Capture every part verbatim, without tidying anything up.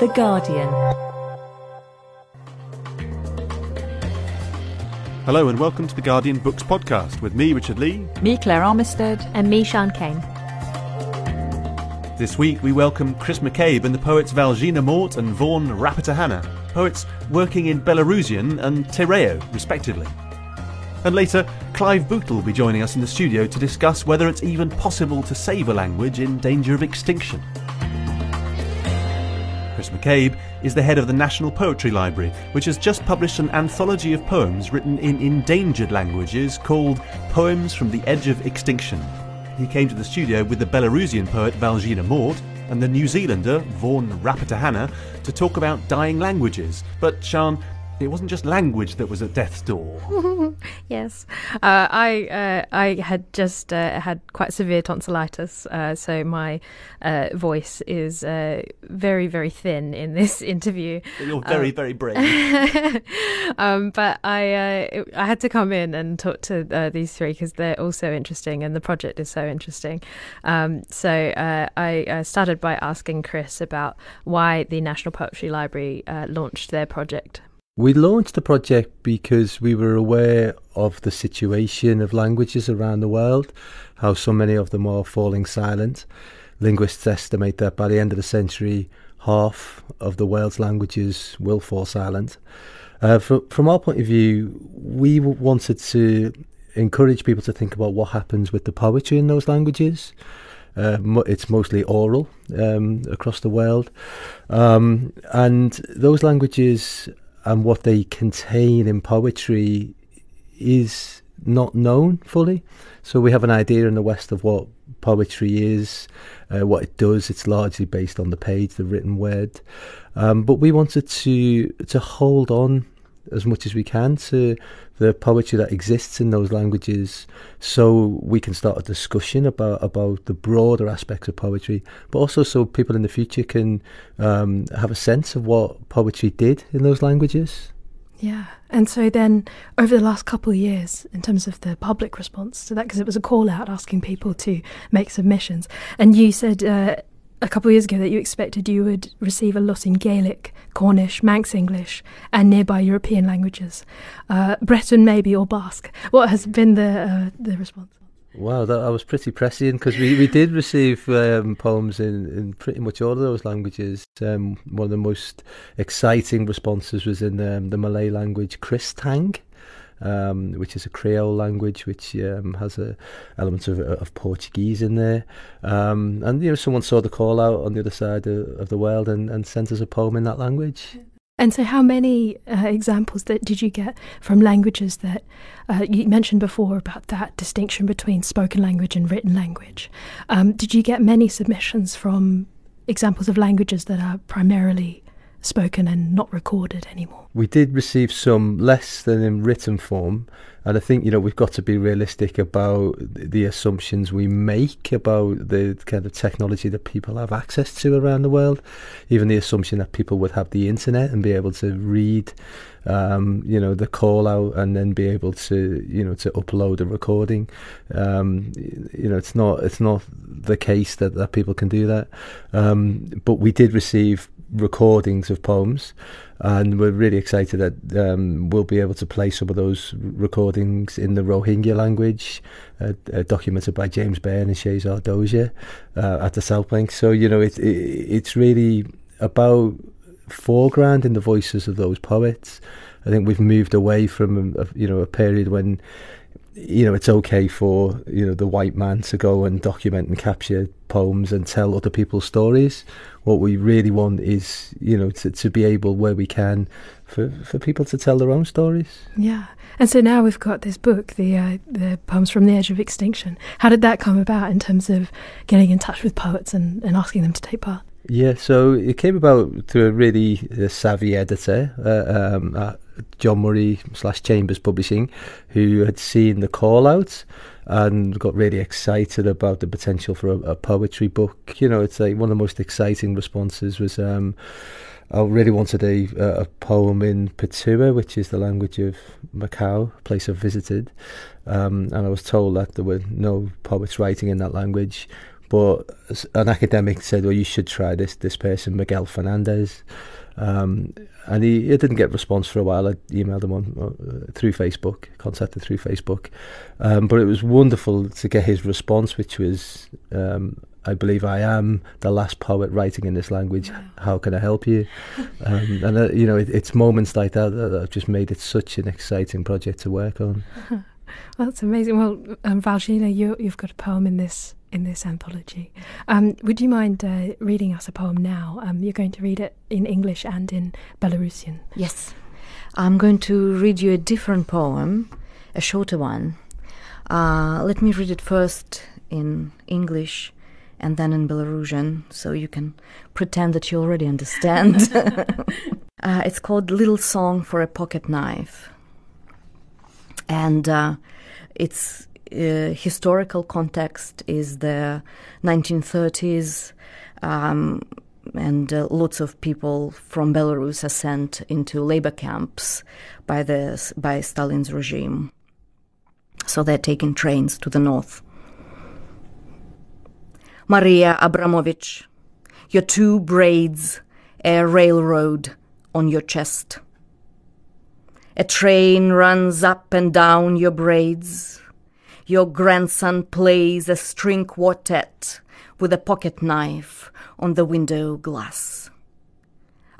The Guardian. Hello and welcome to The Guardian Books Podcast with me, Richard Lee. Me, Claire Armistead. And me, Sean Kane. This week we welcome Chris McCabe and the poets Valzhyna Mort and Vaughan Rapatahana, poets working in Belarusian and Te Reo, respectively. And later, Clive Boutle will be joining us in the studio to discuss whether it's even possible to save a language in danger of extinction. Chris McCabe is the head of the National Poetry Library, which has just published an anthology of poems written in endangered languages called Poems from the Edge of Extinction. He came to the studio with the Belarusian poet Valzhyna Mort and the New Zealander Vaughan Rapatahana to talk about dying languages, but Sean, it wasn't just language that was at death's door. Yes. Uh, I uh, I had just uh, had quite severe tonsillitis, uh, so my uh, voice is uh, very, very thin in this interview. But you're very, um, very brave. um, but I uh, I had to come in and talk to uh, these three because they're all so interesting and the project is so interesting. Um, so uh, I uh, started by asking Chris about why the National Poetry Library uh, launched their project. We launched the project because we were aware of the situation of languages around the world, how so many of them are falling silent. Linguists estimate that by the end of the century, half of the world's languages will fall silent. Uh, from, from our point of view, we wanted to encourage people to think about what happens with the poetry in those languages. Uh, it's mostly oral um, across the world. Um, and those languages and what they contain in poetry is not known fully. So we have an idea in the West of what poetry is, uh, what it does. It's largely based on the page, the written word. Um, but we wanted to to hold on as much as we can to the poetry that exists in those languages so we can start a discussion about, about the broader aspects of poetry, but also so people in the future can um, have a sense of what poetry did in those languages. Yeah, and so then over the last couple of years, in terms of the public response to that, because it was a call out asking people to make submissions, and you said uh, a couple of years ago that you expected you would receive a lot in Gaelic, Cornish, Manx English and nearby European languages, uh, Breton maybe or Basque. What has been the uh, the response? Wow, that I was pretty prescient because we, we did receive um, poems in, in pretty much all of those languages. Um, one of the most exciting responses was in um, the Malay language Kristang, Um, which is a Creole language, which um, has a element of, of Portuguese in there. Um, and, you know, someone saw the call out on the other side of, of the world and, and sent us a poem in that language. And so how many uh, examples that did you get from languages that uh, you mentioned before about that distinction between spoken language and written language? Um, did you get many submissions from examples of languages that are primarily spoken and not recorded anymore? We did receive some less than in written form, and I think, you know, we've got to be realistic about the assumptions we make about the kind of technology that people have access to around the world. Even the assumption that people would have the internet and be able to read um you know the call out and then be able to you know to upload a recording. um you know it's not it's not the case that, that people can do that, um but we did receive recordings of poems, and we're really excited that um, we'll be able to play some of those recordings in the Rohingya language, uh, uh, documented by James Baird and Shazar Dozier uh, at the South Bank. So, you know, it, it, it's really about foregrounding the voices of those poets. I think we've moved away from, a, you know, a period when, you know, it's okay for, you know, the white man to go and document and capture poems and tell other people's stories. What we really want is, you know, to, to be able, where we can, for, for people to tell their own stories. Yeah. And so now we've got this book, the uh, the Poems from the Edge of Extinction. How did that come about in terms of getting in touch with poets and, and asking them to take part? Yeah, so it came about through a really uh, savvy editor uh, um, at John Murray slash Chambers Publishing, who had seen the call out and got really excited about the potential for a, a poetry book. You know, it's like one of the most exciting responses was, um, I really wanted a, a poem in Patua, which is the language of Macau, a place I've visited. Um, and I was told that there were no poets writing in that language. But an academic said, well, you should try this this person, Miguel Fernandez. Um, and he, he didn't get response for a while. I emailed him on uh, through Facebook, contacted through Facebook. Um, but it was wonderful to get his response, which was, um, I believe I am the last poet writing in this language. Wow. How can I help you? Um, and, uh, you know, it, it's moments like that that have just made it such an exciting project to work on. Well, that's amazing. Well, um, Valzhyna, you, you've got a poem in this in this anthology. Um, would you mind uh, reading us a poem now? Um, you're going to read it in English and in Belarusian. Yes. I'm going to read you a different poem, a shorter one. Uh, let me read it first in English and then in Belarusian, so you can pretend that you already understand. uh, it's called Little Song for a Pocket Knife. And uh, it's... Uh, historical context is the nineteen thirties, um, and uh, lots of people from Belarus are sent into labor camps by the by Stalin's regime. So they're taking trains to the north. Maria Abramovich, your two braids, a railroad on your chest. A train runs up and down your braids. Your grandson plays a string quartet with a pocket knife on the window glass.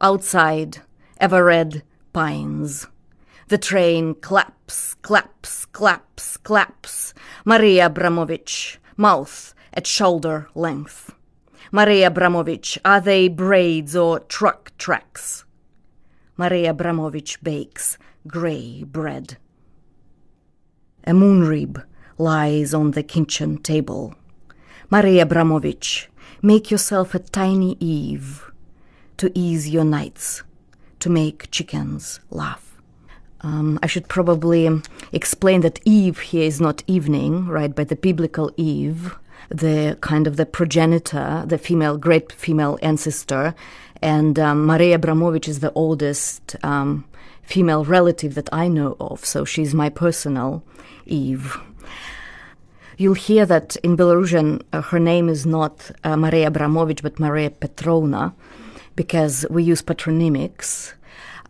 Outside, ever-red pines. The train claps, claps, claps, claps. Maria Abramovich, mouth at shoulder length. Maria Abramovich, are they braids or truck tracks? Maria Abramovich bakes grey bread. A moonrib lies on the kitchen table. Maria Abramovich, make yourself a tiny Eve to ease your nights, to make chickens laugh. Um, I should probably explain that Eve here is not evening, right, but the biblical Eve, the kind of the progenitor, the female, great female ancestor, and um, Maria Abramovich is the oldest um, female relative that I know of, so she's my personal Eve. You'll hear that in Belarusian, uh, her name is not uh, Maria Abramovich, but Maria Petrovna, because we use patronymics,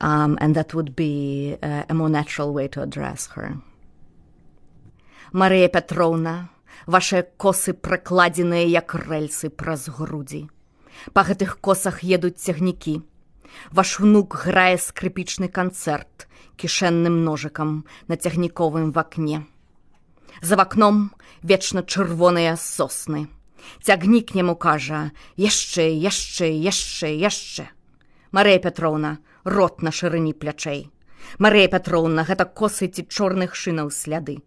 um, and that would be uh, a more natural way to address her. Maria Petrovna, ваши косы прокладены, як рельсы праз груди. По гэтых косах едут тягники. Ваш внук грае скрипичный концерт кишенным ножиком на тягниковом в окне. За вакном вечно червоные сосны. Тягник нему кажа «Єще, єще, єще, єще». Марія Петровна, рот на ширині плячей. Марія Петровна, гэта косы ці чорних шинаў сляды.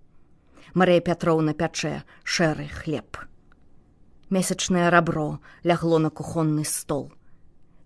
Марія Петровна пячэ шэры хлеб. Месячное рабро лягло на кухонный стол.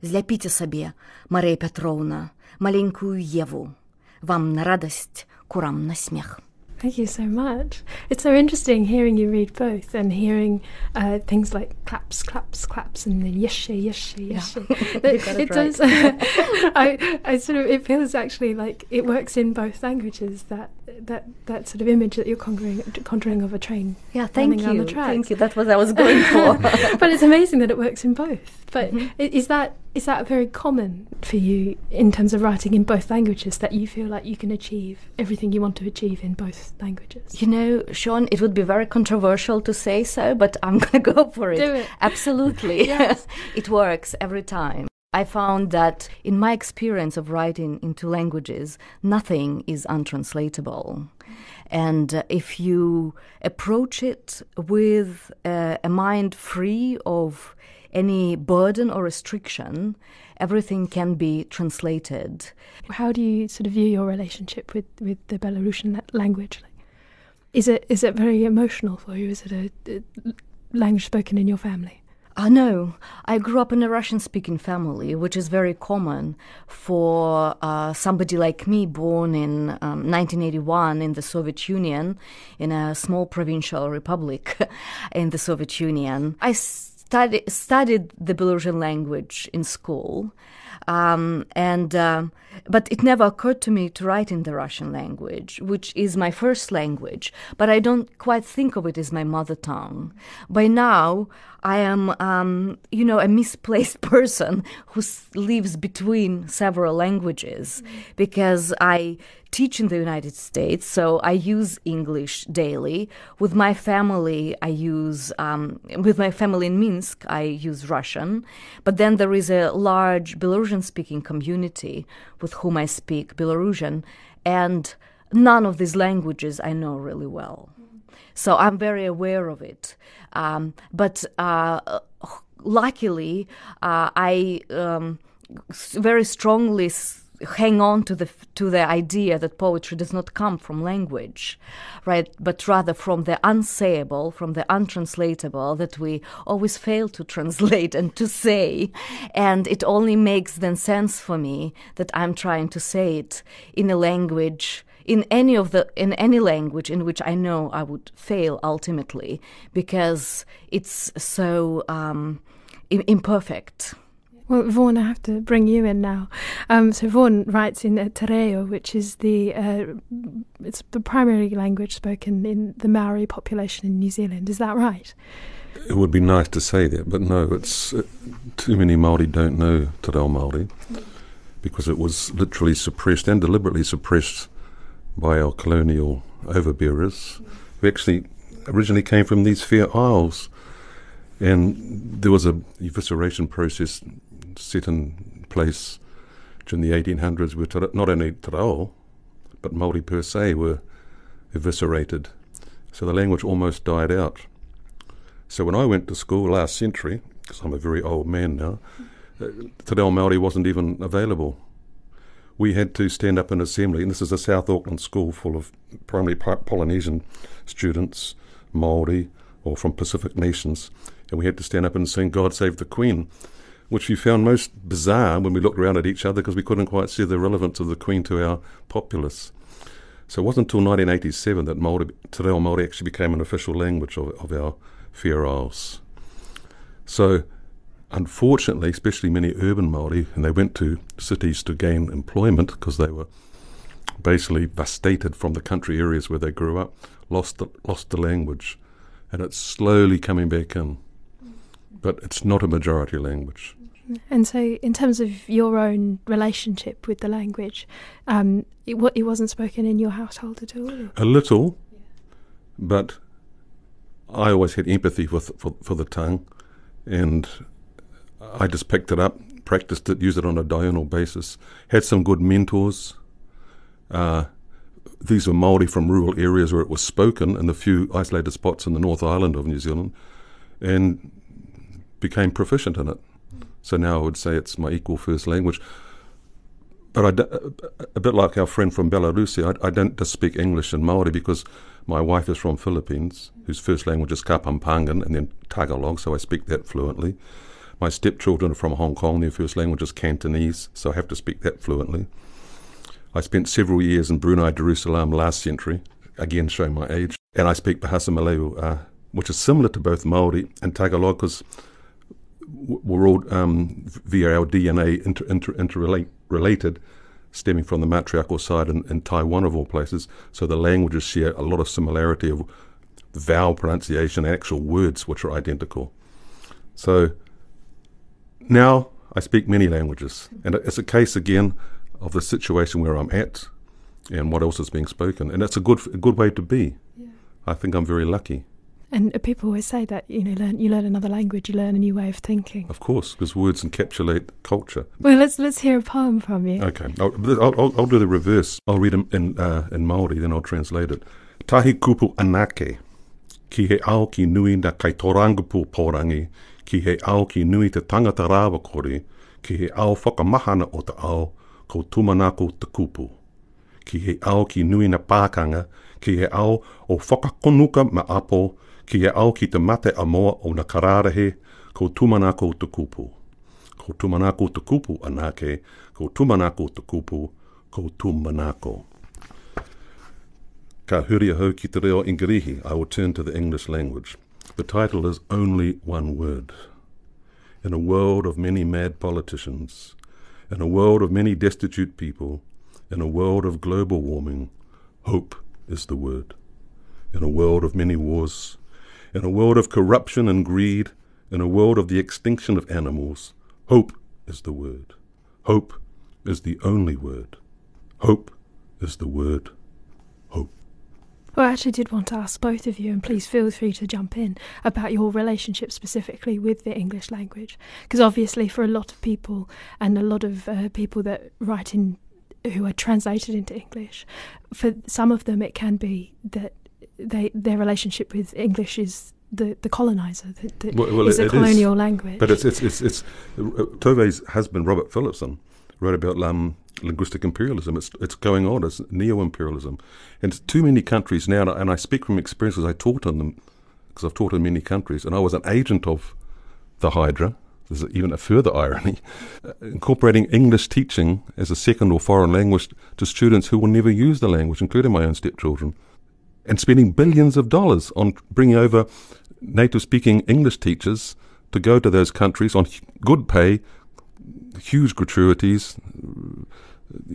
Зляпіце сабе, Марія Петровна, маленькую Еву. Вам на радость, курам на смех. Thank you so much. It's so interesting hearing you read both and hearing uh, things like claps, claps, claps, and then yeshe, yeshe, yeshe. Yeah. You got it, it right. Does. I, I sort of. It feels actually like it works in both languages. That that, that sort of image that you're conjuring, conjuring of a train. Yeah, thank you. The thank you. That's what I was going for. But it's amazing that it works in both. But mm-hmm. is that is that very common for you in terms of writing in both languages? That you feel like you can achieve everything you want to achieve in both languages? You know, Sean, it would be very controversial to say so, but I'm going to go for it. Do it. Absolutely. Yes. It works every time. I found that in my experience of writing in two languages, nothing is untranslatable. And uh, if you approach it with uh, a mind free of any burden or restriction, everything can be translated. How do you sort of view your relationship with, with the Belarusian language? Is it is it very emotional for you? Is it a, a language spoken in your family? Uh, no, I grew up in a Russian-speaking family, which is very common for uh, somebody like me, born in um, nineteen eighty-one in the Soviet Union, in a small provincial republic in the Soviet Union. I s- study, studied the Belarusian language in school, um, and um, but it never occurred to me to write in the Russian language, which is my first language, but I don't quite think of it as my mother tongue. By now, I am, um, you know, a misplaced person who s- lives between several languages, mm-hmm. because I teach in the United States, so I use English daily. With my family, I use, um, with my family in Minsk, I use Russian. But then there is a large Belarusian-speaking community with whom I speak Belarusian, and none of these languages I know really well. So I'm very aware of it. Um, but uh, luckily, uh, I um, very strongly s- hang on to the to the idea that poetry does not come from language, right? But rather from the unsayable, from the untranslatable that we always fail to translate and to say. And it only makes then sense for me that I'm trying to say it in a language in any of the in any language in which I know I would fail ultimately, because it's so um, I- imperfect. Well, Vaughan, I have to bring you in now. Um, so Vaughan writes in uh, Te Reo, which is the uh, it's the primary language spoken in the Maori population in New Zealand. Is that right? It would be nice to say that, but no, it's uh, too many Maori don't know Te Reo Māori, because it was literally suppressed and deliberately suppressed by our colonial overbearers, who actually originally came from these Fair Isles. And there was a evisceration process set in place during the eighteen hundreds where te, not only Te Reo, but Māori per se were eviscerated. So the language almost died out. So when I went to school last century, because I'm a very old man now, Te Reo Māori wasn't even available. We had to stand up in assembly, and this is a South Auckland school full of primarily Polynesian students, Māori, or from Pacific nations, and we had to stand up and sing God Save the Queen, which we found most bizarre when we looked around at each other, because we couldn't quite see the relevance of the Queen to our populace. So it wasn't until nineteen eighty-seven that Māori, Te Reo Māori actually became an official language of, of our Fair Isles. So unfortunately, especially many urban Māori, and they went to cities to gain employment because they were basically vastated from the country areas where they grew up, lost the, lost the language, and it's slowly coming back in. But it's not a majority language. And so in terms of your own relationship with the language, um, it, w- it wasn't spoken in your household at all? Or? A little, yeah. But I always had empathy for, th- for, for the tongue, and I just picked it up, practiced it, used it on a diurnal basis, had some good mentors. Uh, these were Māori from rural areas where it was spoken in the few isolated spots in the North Island of New Zealand, and became proficient in it. So now I would say it's my equal first language. But I d- a bit like our friend from Belarusia, I, I don't just speak English and Māori, because my wife is from Philippines, whose first language is Kapampangan and then Tagalog, so I speak that fluently. My stepchildren are from Hong Kong, their first language is Cantonese, so I have to speak that fluently. I spent several years in Brunei, Jerusalem last century, again showing my age, and I speak Bahasa Melayu, uh, which is similar to both Māori and Tagalog, because we're all, um, via our D N A, inter, inter, interrelate, related, stemming from the matriarchal side in, in Taiwan of all places, so the languages share a lot of similarity of vowel pronunciation and actual words which are identical. So now I speak many languages, and it's a case again of the situation where I'm at and what else is being spoken, and that's a good a good way to be. Yeah. I think I'm very lucky. And people always say that, you know, learn, you learn another language, you learn a new way of thinking. Of course, because words encapsulate culture. Well, let's let's hear a poem from you. Okay, I'll I'll, I'll do the reverse. I'll read it in uh, in Māori, then I'll translate it. Tahi kupu anake, ki he ao ki nui na kaitorangupu porangi, ki he ao ki nui te tangata rawa kore, ki he ao whakamahana o te ao, ko tumanako te kupu. Ki he ao ki nui na pākanga, ki he ao o whakakonuka ma apo, ki he ao ki te mate a moa o na kararehe, ko tumanako te kupu. Ko tumanako te kupu anake, ko tumanako te kupu, ko tumanako. Ka huri ahau ki te reo Ingirihi. I will turn to the English language. The title is Only One Word. in a world of many mad politicians, in a world of many destitute people, in a world of global warming, hope is the word. In a world of many wars, in a world of corruption and greed, in a world of the extinction of animals, hope is the word. Hope is the only word. Hope is the word. Hope. Well, I actually did want to ask both of you, and please feel free to jump in, about your relationship specifically with the English language. Because obviously for a lot of people, and a lot of uh, people that write in, who are translated into English, for some of them it can be that they, their relationship with English is the, the coloniser, that, that well, well, is it, a colonial is, language. But it's, it's, it's, it's uh, Tovey's husband, Robert Phillipson, wrote about um, linguistic imperialism. It's it's going on. It's neo-imperialism. And it's too many countries now, and I, and I speak from experience because I taught in them, because I've taught in many countries, and I was an agent of the Hydra. There's even a further irony, uh, incorporating English teaching as a second or foreign language to students who will never use the language, including my own stepchildren, and spending billions of dollars on bringing over native-speaking English teachers to go to those countries on good pay, huge gratuities,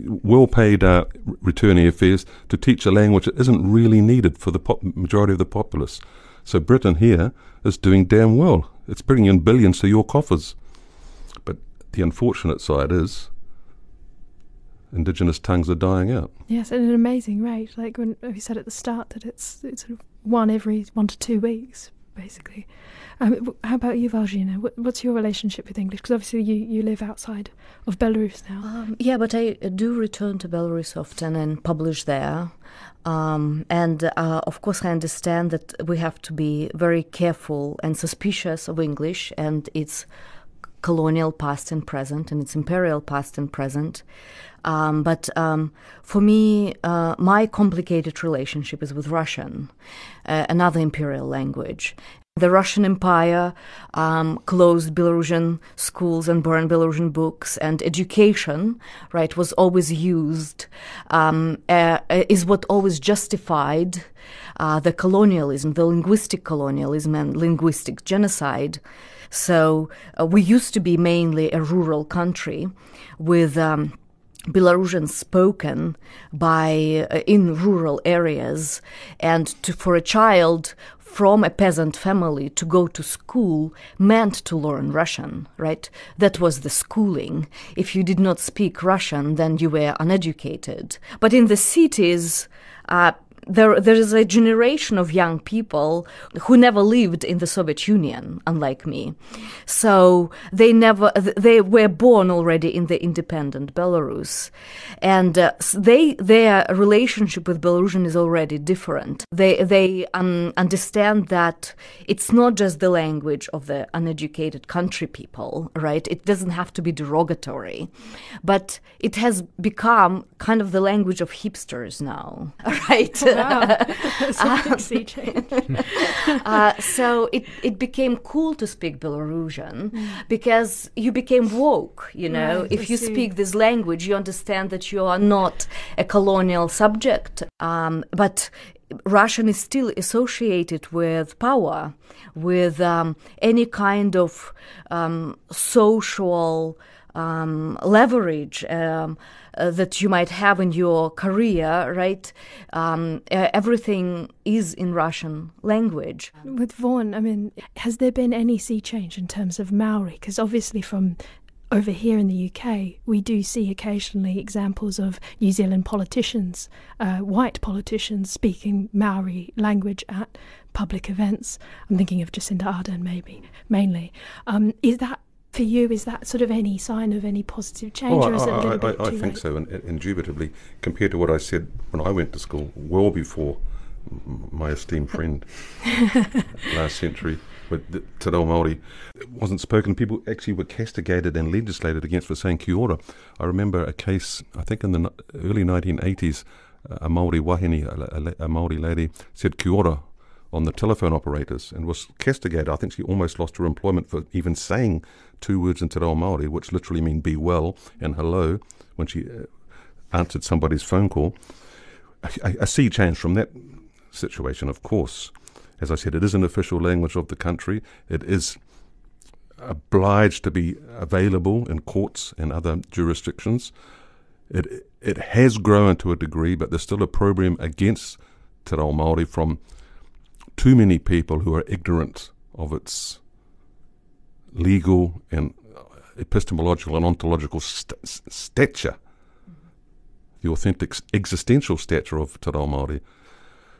well-paid uh, return airfares to teach a language that isn't really needed for the pop- majority of the populace. So Britain here is doing damn well. It's bringing in billions to your coffers. But the unfortunate side is Indigenous tongues are dying out. Yes, at an amazing rate. Like when we said at the start that it's it's sort of one every one to two weeks, basically. Um, how about you, Valzhyna? What, what's your relationship with English? Because obviously you, you live outside of Belarus now. Um, yeah, but I do return to Belarus often and publish there. Um, and uh, of course I understand that we have to be very careful and suspicious of English and its colonial past and present and its imperial past and present. Um, but um, for me, uh, my complicated relationship is with Russian, uh, another imperial language. The Russian Empire um, closed Belarusian schools and burned Belarusian books, and education, right, was always used, um, uh, is what always justified uh, the colonialism, the linguistic colonialism and linguistic genocide. So uh, we used to be mainly a rural country with um, Belarusian spoken by uh, in rural areas, and to, for a child from a peasant family to go to school meant to learn Russian, right? That was the schooling. If you did not speak Russian, then you were uneducated. But in the cities, uh, there there is a generation of young people who never lived in the Soviet Union, unlike me. So they never they were born already in the independent Belarus, and uh, they their relationship with Belarusian is already different. They they um, understand that it's not just the language of the uneducated country people, right? It doesn't have to be derogatory, but it has become kind of the language of hipsters now, right? Wow, that's a big sea change. uh, so it, it became cool to speak Belarusian mm. because you became woke, you know. Right, if you see. Speak this language, you understand that you are not a colonial subject. Um, but Russian is still associated with power, with um, any kind of um, social Um, leverage um, uh, that you might have in your career, right? Um, uh, everything is in Russian language. With Vaughan, I mean, has there been any sea change in terms of Maori? Because obviously from over here in the U K, we do see occasionally examples of New Zealand politicians, uh, white politicians speaking Maori language at public events. I'm thinking of Jacinda Ardern, maybe, mainly. Um, is that For you, is that sort of any sign of any positive change? Oh, or is I, it a little I, bit I, I too think late? So, and, and indubitably, compared to what I said when I went to school, well before my esteemed friend last century with the Te Reo Māori, it wasn't spoken. People actually were castigated and legislated against for saying kia ora. I remember a case, I think in the early nineteen eighties, a Māori wahine, a, a Māori lady, said kia ora on the telephone operators and was castigated. I think she almost lost her employment for even saying two words in Te Reo Māori, which literally mean be well and hello, when she uh, answered somebody's phone call. A, a, a sea change from that situation, of course. As I said, it is an official language of the country. It is obliged to be available in courts and other jurisdictions. It it has grown to a degree, but there's still opprobrium against Te Reo Māori from too many people who are ignorant of its legal and epistemological and ontological st- stature, the authentic existential stature of Te Reo Māori.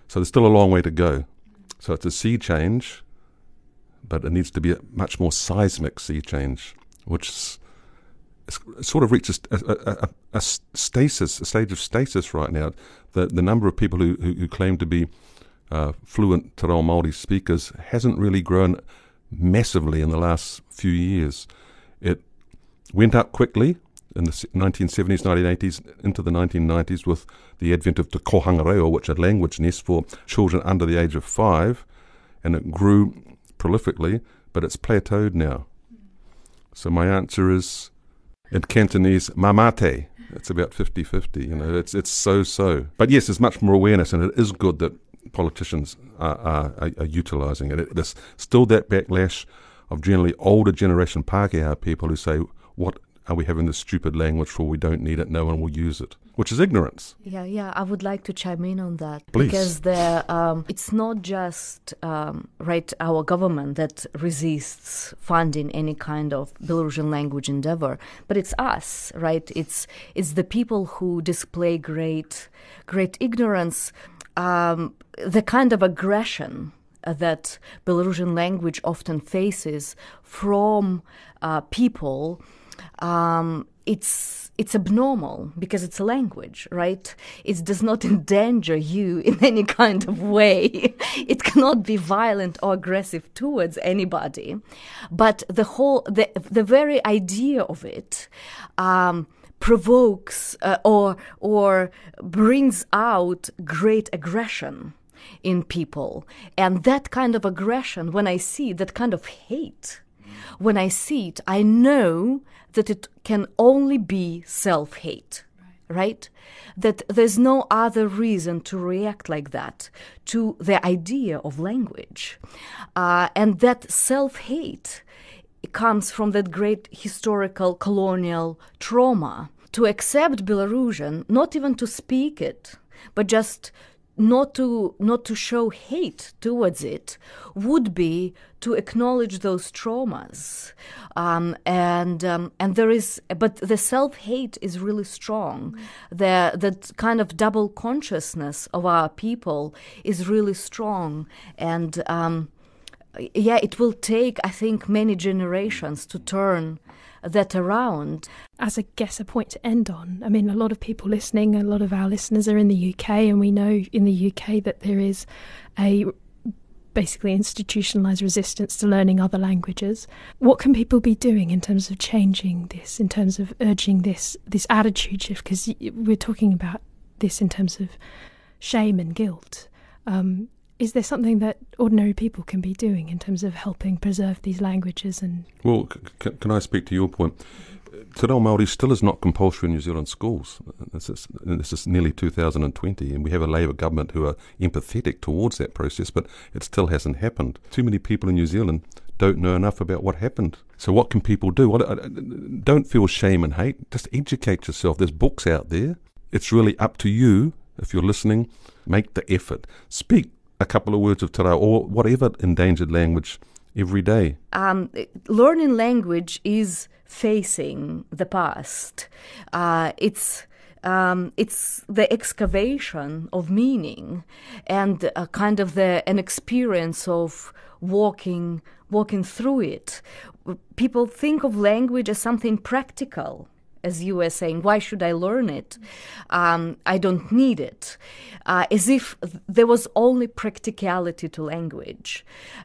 So there's still a long way to go. So it's a sea change, but it needs to be a much more seismic sea change, which is, it sort of reaches a, a, a, a stasis, a stage of stasis right now. The the number of people who, who, who claim to be uh, fluent Te Reo Māori speakers hasn't really grown massively in the last few years. It went up quickly in the nineteen seventies, nineteen eighties, into the nineteen nineties with the advent of Te Kohanga Reo, which are language nests for children under the age of five, and it grew prolifically, but it's plateaued now. So my answer is, in Cantonese, mamate. It's about fifty-fifty, you know, it's it's so-so. But yes, there's much more awareness, and it is good that politicians are, are, are, are utilising it. it. There's still that backlash of generally older generation Pākehā people who say, what are we having this stupid language for? We don't need it, no one will use it, which is ignorance. Yeah, yeah, I would like to chime in on that. Please. Because the, um, it's not just um, right our government that resists funding any kind of Belarusian language endeavor, but it's us, right? It's it's the people who display great, great ignorance, um, the kind of aggression that Belarusian language often faces from uh, people. Um, it's it's abnormal because it's a language, right? It does not endanger you in any kind of way. It cannot be violent or aggressive towards anybody. But the whole the the very idea of it um, provokes uh, or or brings out great aggression in people, and that kind of aggression, when I see that kind of hate. When I see it, I know that it can only be self-hate, right. right? That there's no other reason to react like that to the idea of language. Uh, and that self-hate comes from that great historical colonial trauma. To accept Belarusian, not even to speak it, but just Not to not to show hate towards it would be to acknowledge those traumas, um, and um, and there is but the self-hate is really strong. Mm-hmm. The that kind of double consciousness of our people is really strong, and um, yeah, it will take, I think, many generations to turn that around. As I guess a point to end on, I mean, a lot of people listening, a lot of our listeners are in the U K, and we know in the U K that there is a basically institutionalised resistance to learning other languages. What can people be doing in terms of changing this, in terms of urging this, this attitude shift? Because we're talking about this in terms of shame and guilt. Um, Is there something that ordinary people can be doing in terms of helping preserve these languages? And well, c- can I speak to your point? Te Reo Māori still is not compulsory in New Zealand schools. This is, this is nearly two thousand twenty, and we have a Labour government who are empathetic towards that process, but it still hasn't happened. Too many people in New Zealand don't know enough about what happened. So what can people do? What, uh, don't feel shame and hate. Just educate yourself. There's books out there. It's really up to you, if you're listening, make the effort. Speak a couple of words of Te Reo or whatever endangered language every day. Um, learning language is facing the past. Uh, it's um, it's the excavation of meaning and a kind of the an experience of walking walking through it. People think of language as something practical. As you were saying, why should I learn it? Um, I don't need it. Uh, as if there was only practicality to language.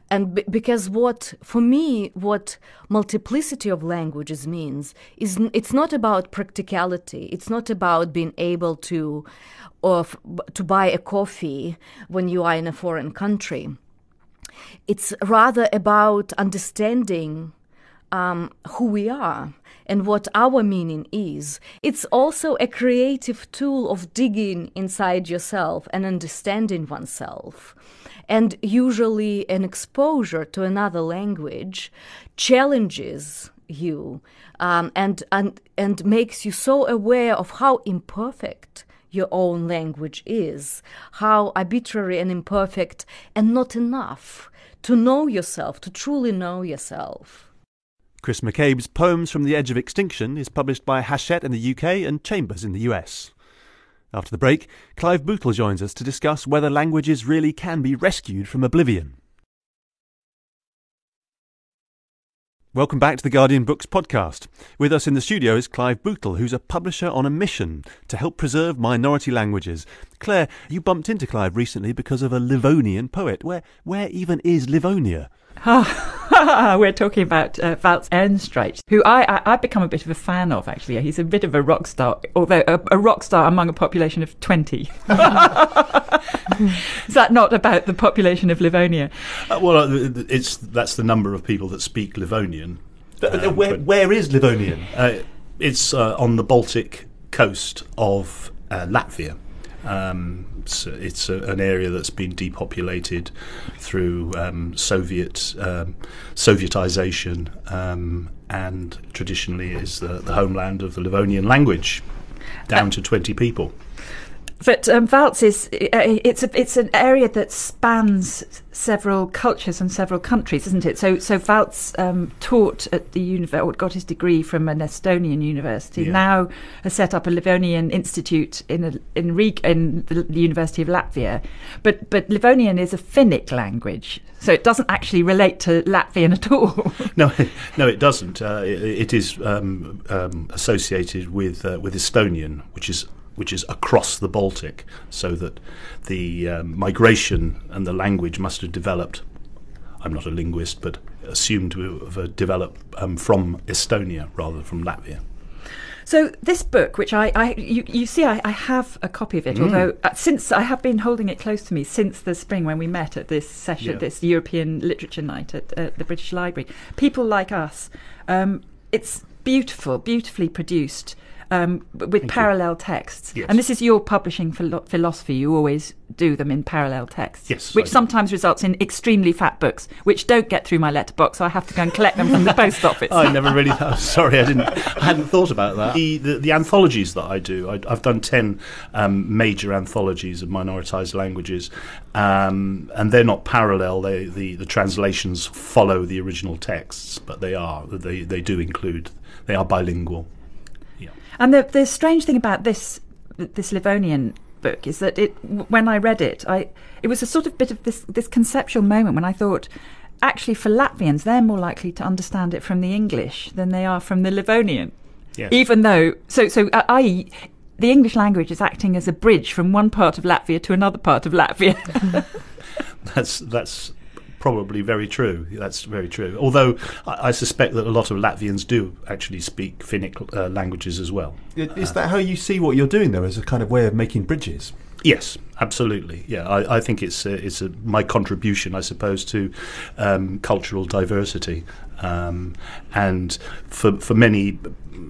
And b- because what, for me, what multiplicity of languages means is n- it's not about practicality. It's not about being able to, or f- to buy a coffee when you are in a foreign country. It's rather about understanding Um, who we are and what our meaning is. It's also a creative tool of digging inside yourself and understanding oneself. and usually an exposure to another language challenges you um, and, and, and makes you so aware of how imperfect your own language is, how arbitrary and imperfect and not enough to know yourself, to truly know yourself. Chris McCabe's Poems from the Edge of Extinction is published by Hachette in the U K and Chambers in the U S. After the break, Clive Boutle joins us to discuss whether languages really can be rescued from oblivion. Welcome back to the Guardian Books podcast. With us in the studio is Clive Boutle, who's a publisher on a mission to help preserve minority languages. Claire, you bumped into Clive recently because of a Livonian poet. Where where even is Livonia? Oh, we're talking about uh, Valzhyna Mort, who I, I, I've become a bit of a fan of, actually. He's a bit of a rock star, although a, a rock star among a population of twenty. Is that not about the population of Livonia? Uh, well, it's that's the number of people that speak Livonian. But, um, where, but where is Livonian? Uh, it's uh, on the Baltic coast of uh, Latvia. Um, so it's a, an area that's been depopulated through um, Soviet um, Sovietization, um, and traditionally is the, the homeland of the Livonian language, down to twenty people. But um, Valz is uh, it's a, it's an area that spans several cultures and several countries, isn't it? So so Valz um, taught at the university, or got his degree from an Estonian university. Yeah. Now has set up a Livonian Institute in a, in Riga, in the University of Latvia. But but Livonian is a Finnic language, so it doesn't actually relate to Latvian at all. No, no, it doesn't. Uh, it, it is um, um, associated with uh, with Estonian, which is. which is across the Baltic, so that the um, migration and the language must have developed, I'm not a linguist, but assumed to have developed um, from Estonia rather than from Latvia. So this book, which I, I you, you see, I, I have a copy of it, mm. although uh, since I have been holding it close to me since the spring when we met at this session, yeah. this European Literature Night at uh, the British Library, People Like Us, um, it's beautiful, beautifully produced, Um, with Thank parallel you. texts. Yes. And this is your publishing philo- philosophy. You always do them in parallel texts, yes, which sometimes results in extremely fat books, which don't get through my letterbox, so I have to go and collect them from the post office. I never really... I'm sorry, I didn't. I hadn't thought about that. The, the, the anthologies that I do, I, I've done ten um, major anthologies of minoritized languages, um, and they're not parallel. They, the, the translations follow the original texts, but they are. They, they do include... They are bilingual. And the, the strange thing about this this Livonian book is that it, when I read it, I it was a sort of bit of this, this conceptual moment when I thought, actually, for Latvians, they're more likely to understand it from the English than they are from the Livonian. Yes. Even though, so, so uh, I, the English language is acting as a bridge from one part of Latvia to another part of Latvia. that's that's probably very true. That's very true. Although I, I suspect that a lot of Latvians do actually speak Finnic uh, languages as well. Is uh, that how you see what you're doing, though, as a kind of way of making bridges? Yes, absolutely. Yeah, I, I think it's a, it's a, my contribution, I suppose, to um, cultural diversity. Um, and for for many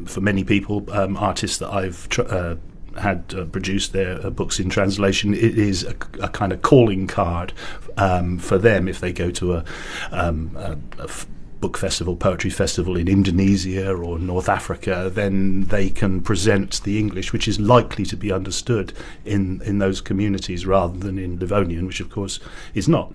for many people, um, artists that I've tr- uh, had uh, produced their uh, books in translation, it is a, a kind of calling card um, for them if they go to a, um, a, a f- book festival, poetry festival in Indonesia or North Africa, then they can present the English, which is likely to be understood in, in those communities rather than in Livonian, which of course is not.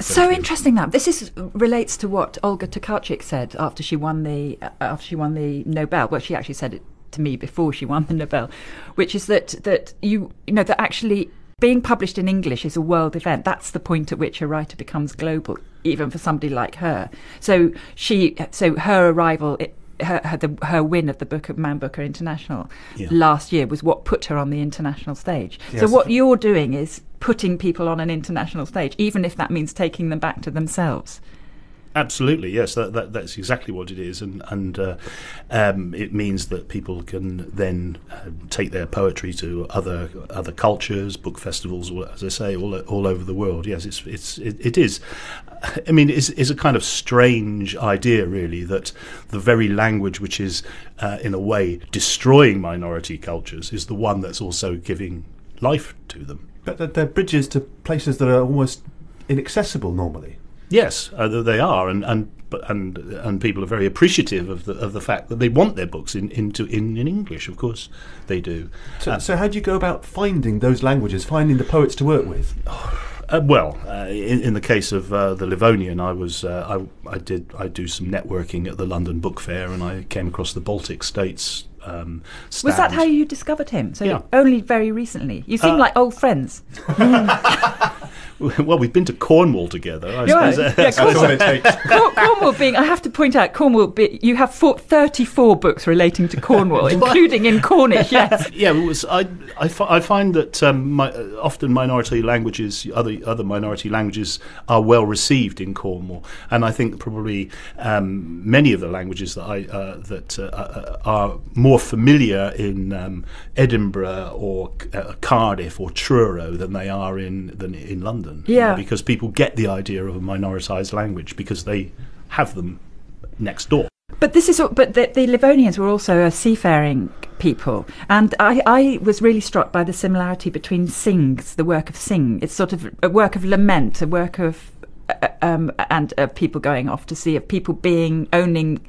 So interesting that this is relates to what Olga Tokarczuk said after she won the uh, after she won the Nobel. Well, she actually said it to me before she won the Nobel, which is that that you, you know that actually being published in English is a world event. That's the point at which a writer becomes global, even for somebody like her. So she, so her arrival, it, her her, the, her win of the book of Man Booker International yeah. last year was what put her on the international stage. Yes. So what you're doing is putting people on an international stage, even if that means taking them back to themselves. Absolutely, yes. That, that that's exactly what it is, and and uh, um, it means that people can then uh, take their poetry to other other cultures, book festivals, all, as I say, all all over the world. Yes, it's it's it, it is. I mean, it's, it's a kind of strange idea, really, that the very language which is uh, in a way destroying minority cultures is the one that's also giving life to them. But they're bridges to places that are almost inaccessible normally. Yes, uh, they are, and and and and people are very appreciative of the of the fact that they want their books in into in, in English. Of course, they do. So, uh, so, how do you go about finding those languages, finding the poets to work with? Uh, well, uh, in, in the case of uh, the Livonian, I was uh, I, I did I do some networking at the London Book Fair, and I came across the Baltic States. Um, was that how you discovered him? So yeah. Only very recently. You seem uh, like old friends. Well, we've been to Cornwall together. I no, suppose. Yeah, Cornwall. Cornwall being, I have to point out, Cornwall. Be, you have thirty-four books relating to Cornwall, including in Cornish. Yes. Yeah, it was, I, I, I find that um, my, often minority languages, other other minority languages, are well received in Cornwall, and I think probably um, many of the languages that I uh, that uh, are more familiar in um, Edinburgh or uh, Cardiff or Truro than they are in than in London. Yeah, you know, because people get the idea of a minoritized language because they have them next door. But this is, but the, the Livonians were also a seafaring people, and I, I was really struck by the similarity between Sings, the work of Sing. It's sort of a work of lament, a work of uh, um, and of people going off to sea, of people being owning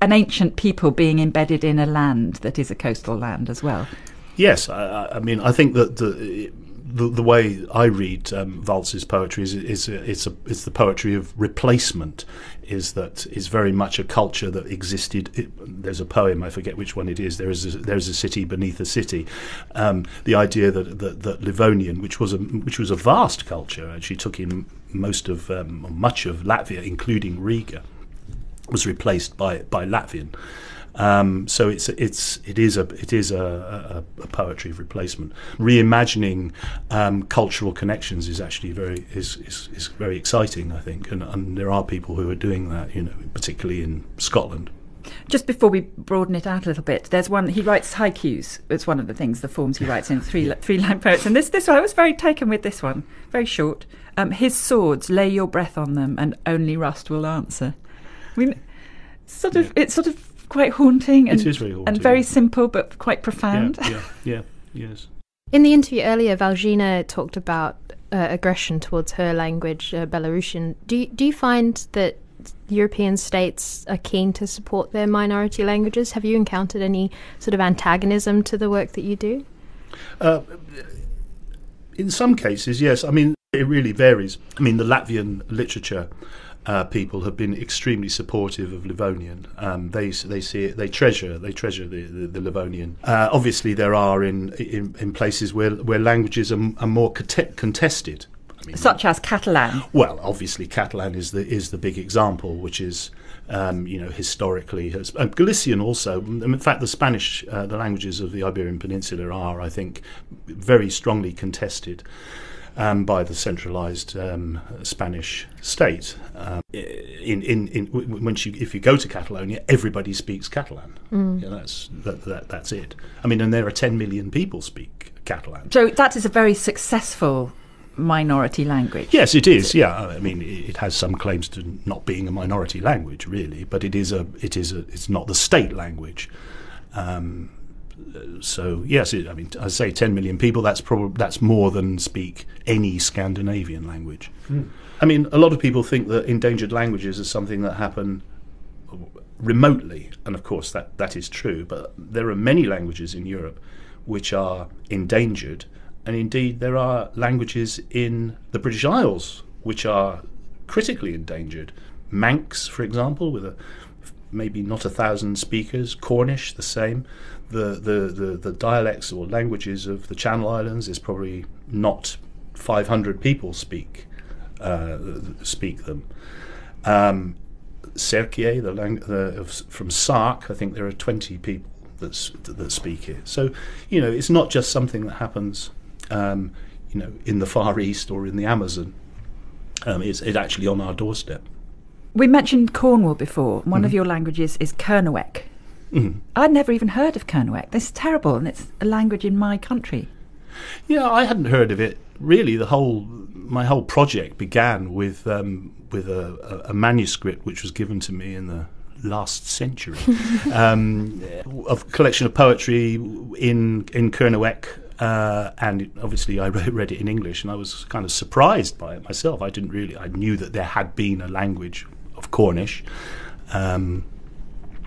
an ancient people being embedded in a land that is a coastal land as well. Yes, I, I mean I think that the. It, The, the way I read um, Valz's poetry is, is, is it's a, it's the poetry of replacement. Is that is very much a culture that existed. It, there's a poem, I forget which one it is. There is a, there is a city beneath a city. Um, the idea that, that that Livonian, which was a which was a vast culture, actually took in most of um, much of Latvia, including Riga, was replaced by by Latvian. Um, so it's it's it is a it is a, a, a poetry of replacement. Reimagining um, cultural connections is actually very is, is, is very exciting, I think, and, and there are people who are doing that, you know, particularly in Scotland. Just before we broaden it out a little bit, there's one, he writes haikus. It's one of the things, the forms he writes in, three three line poets. And this this one, I was very taken with this one, very short. Um, his swords, lay your breath on them, and only rust will answer. I mean, sort of yeah. it's sort of. Quite haunting and, it is very haunting and very simple but quite profound. Yeah, yeah, yeah, yes. In the interview earlier, Valzhyna talked about uh, aggression towards her language, uh, Belarusian. Do you, do you find that European states are keen to support their minority languages? Have you encountered any sort of antagonism to the work that you do? Uh, in some cases, yes. I mean, it really varies. I mean, the Latvian literature... Uh, people have been extremely supportive of Livonian. Um, they they see it, they treasure they treasure the the, the Livonian. Uh, obviously, there are in in, in places where, where languages are, are more cont- contested, I mean, such as Catalan. Well, obviously, Catalan is the is the big example, which is um, you know historically has, uh, Galician also. In fact, the Spanish uh, the languages of the Iberian Peninsula are, I think, very strongly contested. Um, by the centralised um, Spanish state. Um, in, in, in, once you, if you go to Catalonia, everybody speaks Catalan. Mm. Yeah, that's that, that, that's it. I mean, and there are ten million people speak Catalan. So that is a very successful minority language. Yes, it is. is it? Yeah, I mean, it has some claims to not being a minority language, really, but it is a. It is a. It's not the state language. Um, So yes, it, I mean, I say ten million people. That's probably that's more than speak any Scandinavian language. Mm. I mean, a lot of people think that endangered languages is something that happen remotely, and of course that, that is true. But there are many languages in Europe which are endangered, and indeed there are languages in the British Isles which are critically endangered. Manx, for example, with a maybe not a thousand speakers. Cornish, the same. The, the, the, the dialects or languages of the Channel Islands is probably not five hundred people speak uh, speak them. Um, Serkie, the, lang- the of, from Sark, I think there are twenty people that's, that speak it. So, you know, it's not just something that happens, um, you know, in the Far East or in the Amazon. Um, it's, it's actually on our doorstep. We mentioned Cornwall before. One mm-hmm. of your languages is Kernowek. Mm. I'd never even heard of Kernowek. This is terrible, and it's a language in my country. Yeah, I hadn't heard of it. Really, the whole my whole project began with um, with a, a manuscript which was given to me in the last century, um, of a collection of poetry in in Kernowek. Uh, and obviously I read it in English, and I was kind of surprised by it myself. I didn't really, I knew that there had been a language of Cornish, um,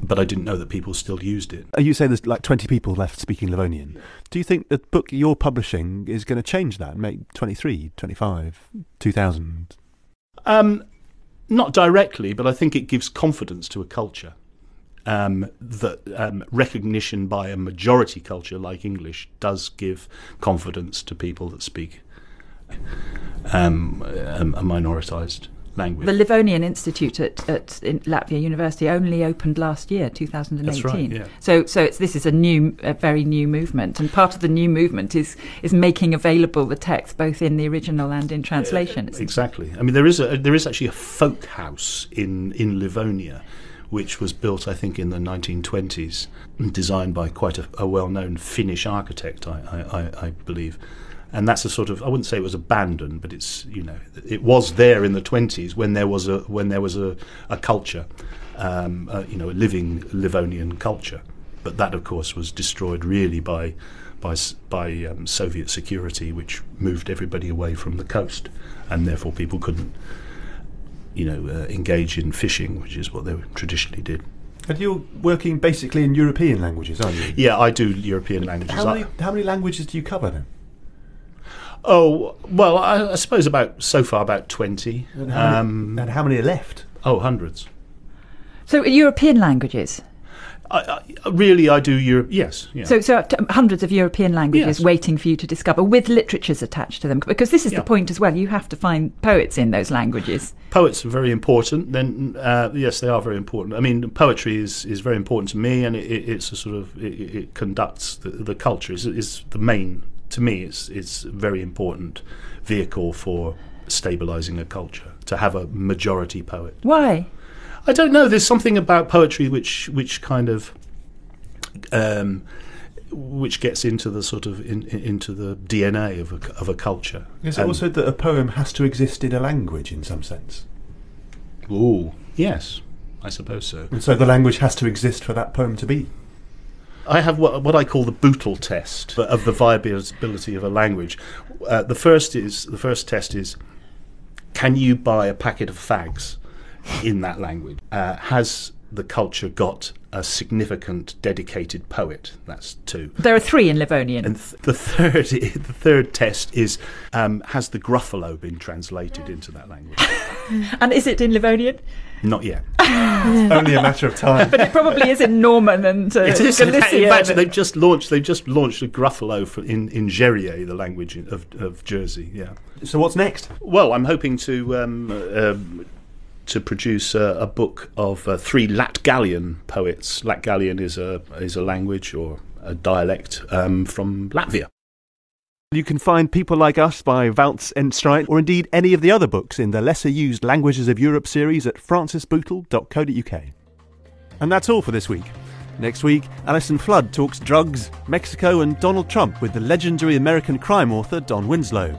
but I didn't know that people still used it. You say there's like twenty people left speaking Livonian. Do you think the book you're publishing is going to change that, make twenty-three, twenty-five, two thousand? Um, not directly, but I think it gives confidence to a culture. Um, that um, recognition by a majority culture like English does give confidence to people that speak um, a minoritized language. The Livonian Institute at, at in Latvia University only opened last year, two thousand eighteen. That's right, yeah. So, so it's, this is a new, a very new movement, and part of the new movement is is making available the text both in the original and in translation. Uh, exactly. I mean, there is a, there is actually a folk house in in Livonia, which was built, I think, in the nineteen twenties, designed by quite a, a well-known Finnish architect, I, I, I believe. And that's a sort of, I wouldn't say it was abandoned, but it's, you know, it was there in the twenties when there was a when there was a, a culture, um, uh, you know, a living Livonian culture. But that, of course, was destroyed really by by by um, Soviet security, which moved everybody away from the coast, and therefore people couldn't, you know, uh, engage in fishing, which is what they traditionally did. And you're working basically in European languages, aren't you? Yeah, I do European languages. How many, how many languages do you cover then? Oh, well, I, I suppose about, so far, about twenty. And how, many, um, and how many are left? Oh, hundreds. So European languages? I, I, really, I do Europe. Yes. Yeah. So, so hundreds of European languages, yes, waiting for you to discover, with literatures attached to them, because this is, yeah, the point as well. You have to find poets in those languages. Poets are very important. Then, uh, yes, they are very important. I mean, poetry is, is very important to me, and it, it, it's a sort of it, it conducts the, the culture. It's, it's the main to me. It's it's a very important vehicle for stabilising a culture to have a majority poet. Why? I don't know. There's something about poetry which, which kind of, um, which gets into the sort of in, in, into the D N A of a, of a culture. Is it um, also that a poem has to exist in a language in some sense? Ooh, yes, I suppose so. And so the language has to exist for that poem to be. I have what, what I call the Boutle test of the viability of a language. Uh, the first is the first test is, can you buy a packet of fags in that language? Uh, has the culture got a significant dedicated poet? That's two. There are three in Livonian. And th the third the third test is, um, has the Gruffalo been translated into that language? And is it in Livonian? Not yet. It's only a matter of time. But it probably is in Norman and uh, it is, Galician. In fact, they've just launched they've just launched a Gruffalo for, in in Gerrier, the language of of Jersey. Yeah. So what's next? Well, I'm hoping to um, uh, to produce uh, a book of uh, three Latgalian poets. Latgalian is a is a language or a dialect um, from Latvia. You can find People Like Us by Valts and Streit, or indeed any of the other books in the Lesser Used Languages of Europe series at francis boutle dot co dot uk. And that's all for this week. Next week, Alison Flood talks drugs, Mexico and Donald Trump with the legendary American crime author Don Winslow.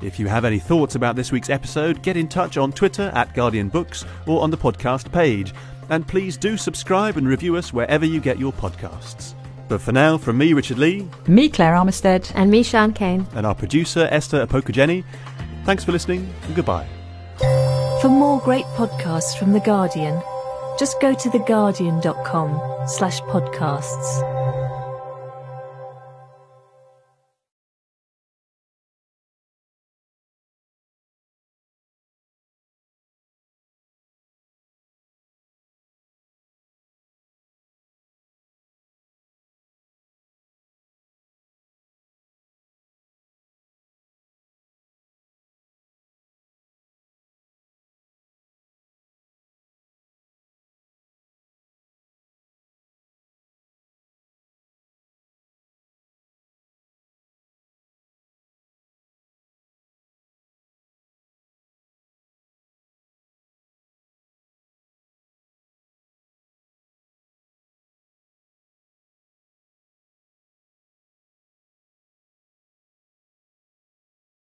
If you have any thoughts about this week's episode, get in touch on Twitter at Guardian Books or on the podcast page. And please do subscribe and review us wherever you get your podcasts. But for now, from me, Richard Lee. Me, Claire Armistead. And me, Sian Kane. And our producer, Esther Apokajeni. Thanks for listening and goodbye. For more great podcasts from The Guardian, just go to theguardian.com slash podcasts.